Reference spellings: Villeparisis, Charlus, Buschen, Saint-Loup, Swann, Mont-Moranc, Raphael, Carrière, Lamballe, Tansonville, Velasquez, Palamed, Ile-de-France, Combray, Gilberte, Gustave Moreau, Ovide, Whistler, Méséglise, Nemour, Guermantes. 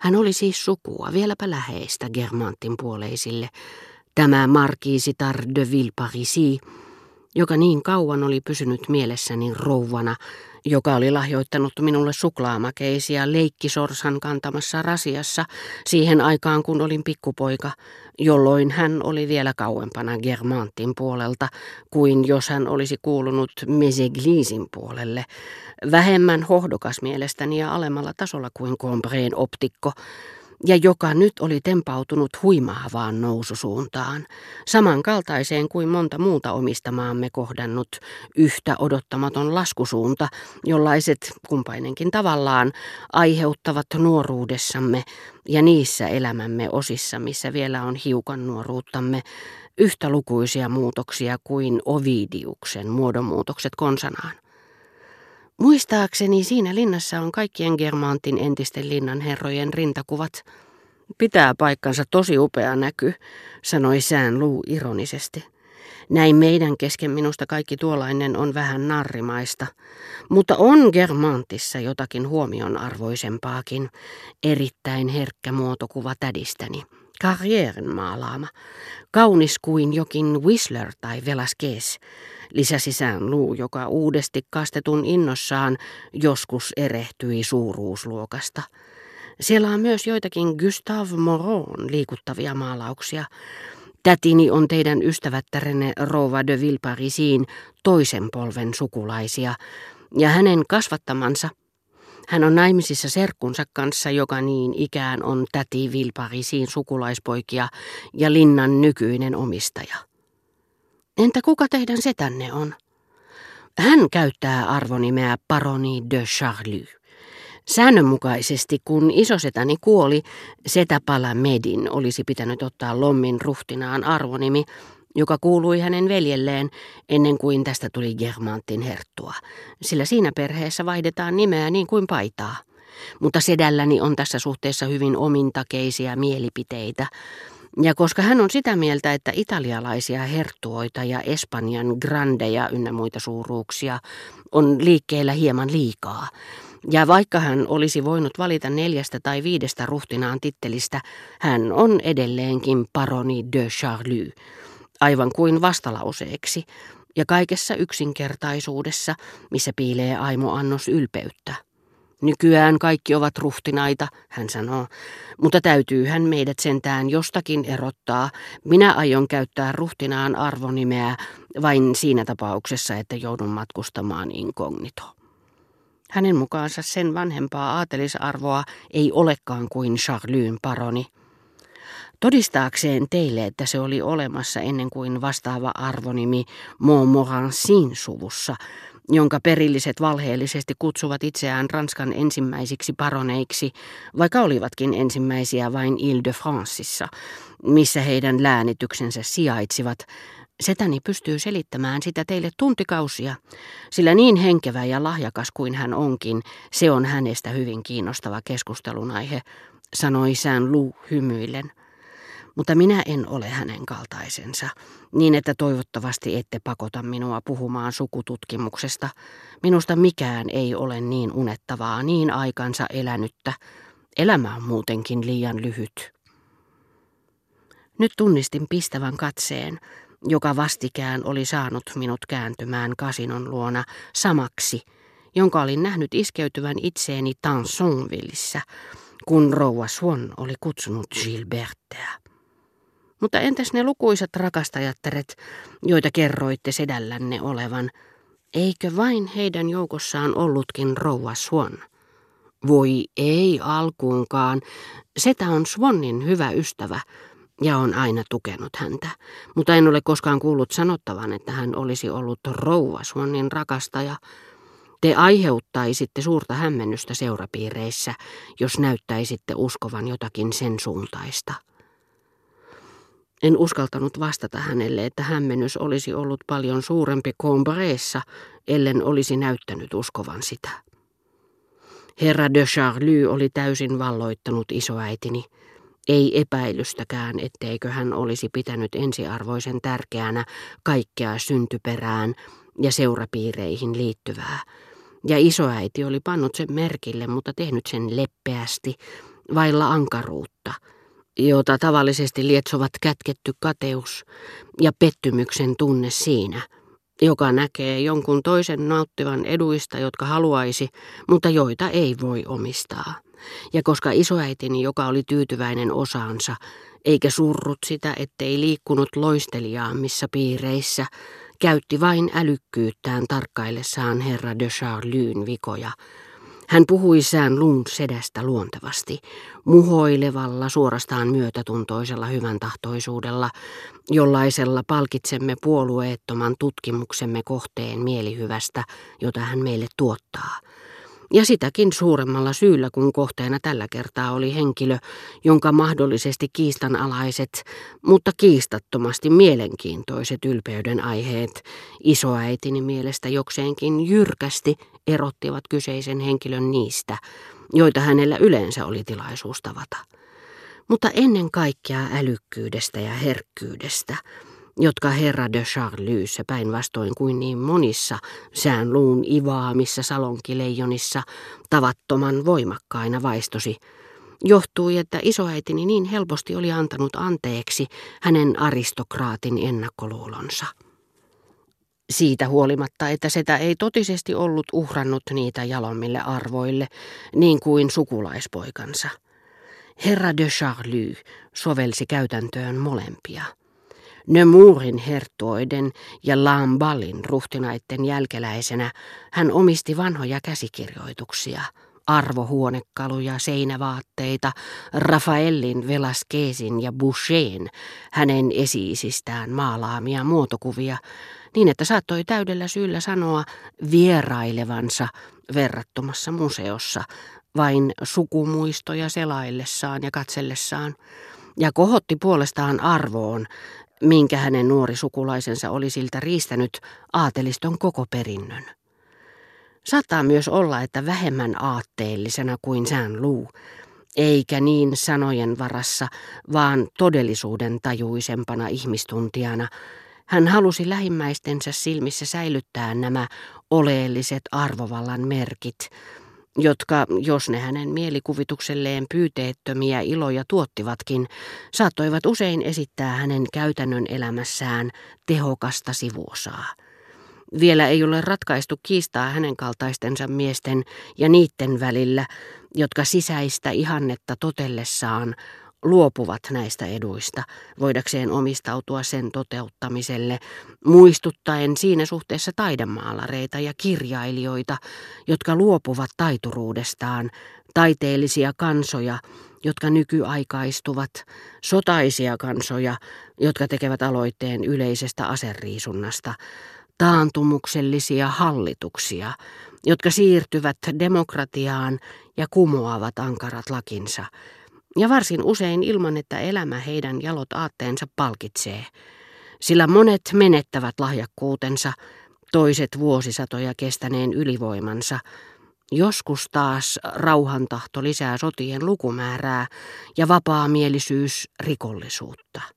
Hän oli siis sukua, vieläpä läheistä Guermantesin puoleisille. Tämä markiisitar de Villeparisis, joka niin kauan oli pysynyt mielessäni rouvana, joka oli lahjoittanut minulle suklaamakeisia leikkisorsan kantamassa rasiassa siihen aikaan, kun olin pikkupoika, jolloin hän oli vielä kauempana Guermantesin puolelta kuin jos hän olisi kuulunut Méséglisin puolelle, vähemmän hohdokas mielestäni ja alemmalla tasolla kuin Combrayn optikko, ja joka nyt oli tempautunut huimaavaan noususuuntaan, samankaltaiseen kuin monta muuta omistamaamme kohdannut yhtä odottamaton laskusuunta, jollaiset kumpainenkin tavallaan aiheuttavat nuoruudessamme ja niissä elämämme osissa, missä vielä on hiukan nuoruuttamme, yhtä lukuisia muutoksia kuin Ovidiuksen muodonmuutokset konsanaan. Muistaakseni siinä linnassa on kaikkien Guermantesin entisten linnanherrojen rintakuvat. Pitää paikkansa tosi upea näky, sanoi Saint-Loup ironisesti. Näin meidän kesken minusta kaikki tuollainen on vähän narrimaista, mutta on Guermantesissa jotakin huomionarvoisempaakin. Erittäin herkkä muotokuva tädistäni, Carrièren maalaama, kaunis kuin jokin Whistler tai Velasquez, lisäsi Saint-Loup, joka uudesti kastetun innossaan joskus erehtyi suuruusluokasta. Siellä on myös joitakin Gustave Moreau'n liikuttavia maalauksia. Tätini on teidän ystävättärenne rouva de Villeparisin toisen polven sukulaisia ja hänen kasvattamansa. Hän on naimisissa serkkunsa kanssa, joka niin ikään on täti Villeparisin sukulaispoikia ja linnan nykyinen omistaja. Entä kuka teidän setänne on? Hän käyttää arvonimeä paroni de Charlus. Säännönmukaisesti, kun isosetäni kuoli, setä Palamedin olisi pitänyt ottaa lommin ruhtinaan arvonimi, joka kuului hänen veljelleen ennen kuin tästä tuli Guermantesin herttua, sillä siinä perheessä vaihdetaan nimeä niin kuin paitaa. Mutta sedälläni on tässä suhteessa hyvin omintakeisia mielipiteitä, ja koska hän on sitä mieltä, että italialaisia herttuoita ja Espanjan grandeja ynnä muita suuruuksia on liikkeellä hieman liikaa, ja vaikka hän olisi voinut valita 4 tai 5 ruhtinaan tittelistä, hän on edelleenkin paroni de Charlus, aivan kuin vastalauseeksi, ja kaikessa yksinkertaisuudessa, missä piilee aimoannos ylpeyttä. Nykyään kaikki ovat ruhtinaita, hän sanoo, mutta täytyyhän meidät sentään jostakin erottaa. Minä aion käyttää ruhtinaan arvonimeä vain siinä tapauksessa, että joudun matkustamaan inkognito. Hänen mukaansa sen vanhempaa aatelisarvoa ei olekaan kuin Charlyn paroni. Todistaakseen teille, että se oli olemassa ennen kuin vastaava arvonimi Mont-Morancin suvussa, jonka perilliset valheellisesti kutsuvat itseään Ranskan ensimmäisiksi paroneiksi, vaikka olivatkin ensimmäisiä vain Ile-de-Francessa, missä heidän läänityksensä sijaitsivat. Setäni pystyy selittämään sitä teille tuntikausia, sillä niin henkevä ja lahjakas kuin hän onkin, se on hänestä hyvin kiinnostava keskustelunaihe, sanoi Saint-Loup hymyillen. Mutta minä en ole hänen kaltaisensa, niin että toivottavasti ette pakota minua puhumaan sukututkimuksesta. Minusta mikään ei ole niin unettavaa, niin aikansa elänyttä. Elämä on muutenkin liian lyhyt. Nyt tunnistin pistävän katseen, joka vastikään oli saanut minut kääntymään kasinon luona samaksi, jonka olin nähnyt iskeytyvän itseeni Tansonvillissä, kun rouva Swann oli kutsunut Gilbertteä. Mutta entäs ne lukuisat rakastajattaret, joita kerroitte sedällänne olevan? Eikö vain heidän joukossaan ollutkin rouva Swann? Voi ei alkuunkaan. Setä on Swannin hyvä ystävä ja on aina tukenut häntä. Mutta en ole koskaan kuullut sanottavan, että hän olisi ollut rouva Swannin rakastaja. Te aiheuttaisitte suurta hämmennystä seurapiireissä, jos näyttäisitte uskovan jotakin sen suuntaista. En uskaltanut vastata hänelle, että hämmennys olisi ollut paljon suurempi Combrayssa, ellen olisi näyttänyt uskovan sitä. Herra de Charlus oli täysin valloittanut isoäitini. Ei epäilystäkään, etteikö hän olisi pitänyt ensiarvoisen tärkeänä kaikkea syntyperään ja seurapiireihin liittyvää. Ja isoäiti oli pannut sen merkille, mutta tehnyt sen leppeästi, vailla ankaruutta, jota tavallisesti lietsovat kätketty kateus ja pettymyksen tunne siinä, joka näkee jonkun toisen nauttivan eduista, jotka haluaisi, mutta joita ei voi omistaa. Ja koska isoäitini, joka oli tyytyväinen osaansa, eikä surrut sitä, ettei liikkunut loisteliaammissa piireissä, käytti vain älykkyyttään tarkkaillessaan herra de Charlun vikoja. Hän puhui Saint-Loup'n sedästä luontevasti, muhoilevalla, suorastaan myötätuntoisella hyväntahtoisuudella, jollaisella palkitsemme puolueettoman tutkimuksemme kohteen mielihyvästä, jota hän meille tuottaa. Ja sitäkin suuremmalla syyllä, kun kohteena tällä kertaa oli henkilö, jonka mahdollisesti kiistanalaiset, mutta kiistattomasti mielenkiintoiset ylpeyden aiheet isoäitini mielestä jokseenkin jyrkästi erottivat kyseisen henkilön niistä, joita hänellä yleensä oli tilaisuus tavata. Mutta ennen kaikkea älykkyydestä ja herkkyydestä, jotka herra de Charlus päinvastoin kuin niin monissa Saint-Loup'n ivaamissa salonkileijonissa tavattoman voimakkaina vaistosi, johtui, että isoäitini niin helposti oli antanut anteeksi hänen aristokraatin ennakkoluulonsa. Siitä huolimatta, että sitä ei totisesti ollut uhrannut niitä jalommille arvoille, niin kuin sukulaispoikansa. Herra de Charlus sovelsi käytäntöön molempia. Nemourin herttuoiden ja Lamballin ruhtinaitten jälkeläisenä hän omisti vanhoja käsikirjoituksia, arvohuonekaluja, seinävaatteita, Raphaelin, Velasquezin ja Buschen, hänen esiisistään maalaamia muotokuvia, niin että saattoi täydellä syyllä sanoa vierailevansa verrattomassa museossa, vain sukumuistoja selaillessaan ja katsellessaan, ja kohotti puolestaan arvoon, minkä hänen nuori sukulaisensa oli siltä riistänyt aateliston koko perinnön. Saattaa myös olla, että vähemmän aatteellisena kuin Saint-Loup, eikä niin sanojen varassa, vaan todellisuuden tajuisempana ihmistuntijana, hän halusi lähimmäistensä silmissä säilyttää nämä oleelliset arvovallan merkit, jotka, jos ne hänen mielikuvitukselleen pyyteettömiä iloja tuottivatkin, saattoivat usein esittää hänen käytännön elämässään tehokasta sivuosaa. Vielä ei ole ratkaistu kiistaa hänen kaltaistensa miesten ja niiden välillä, jotka sisäistä ihannetta totellessaan luopuvat näistä eduista, voidakseen omistautua sen toteuttamiselle, muistuttaen siinä suhteessa taidemaalareita ja kirjailijoita, jotka luopuvat taituruudestaan, taiteellisia kansoja, jotka nykyaikaistuvat, sotaisia kansoja, jotka tekevät aloitteen yleisestä aseriisunnasta, taantumuksellisia hallituksia, jotka siirtyvät demokratiaan ja kumoavat ankarat lakinsa, ja varsin usein ilman, että elämä heidän jalot aatteensa palkitsee, sillä monet menettävät lahjakkuutensa, toiset vuosisatoja kestäneen ylivoimansa. Joskus taas rauhantahto lisää sotien lukumäärää ja vapaamielisyys rikollisuutta.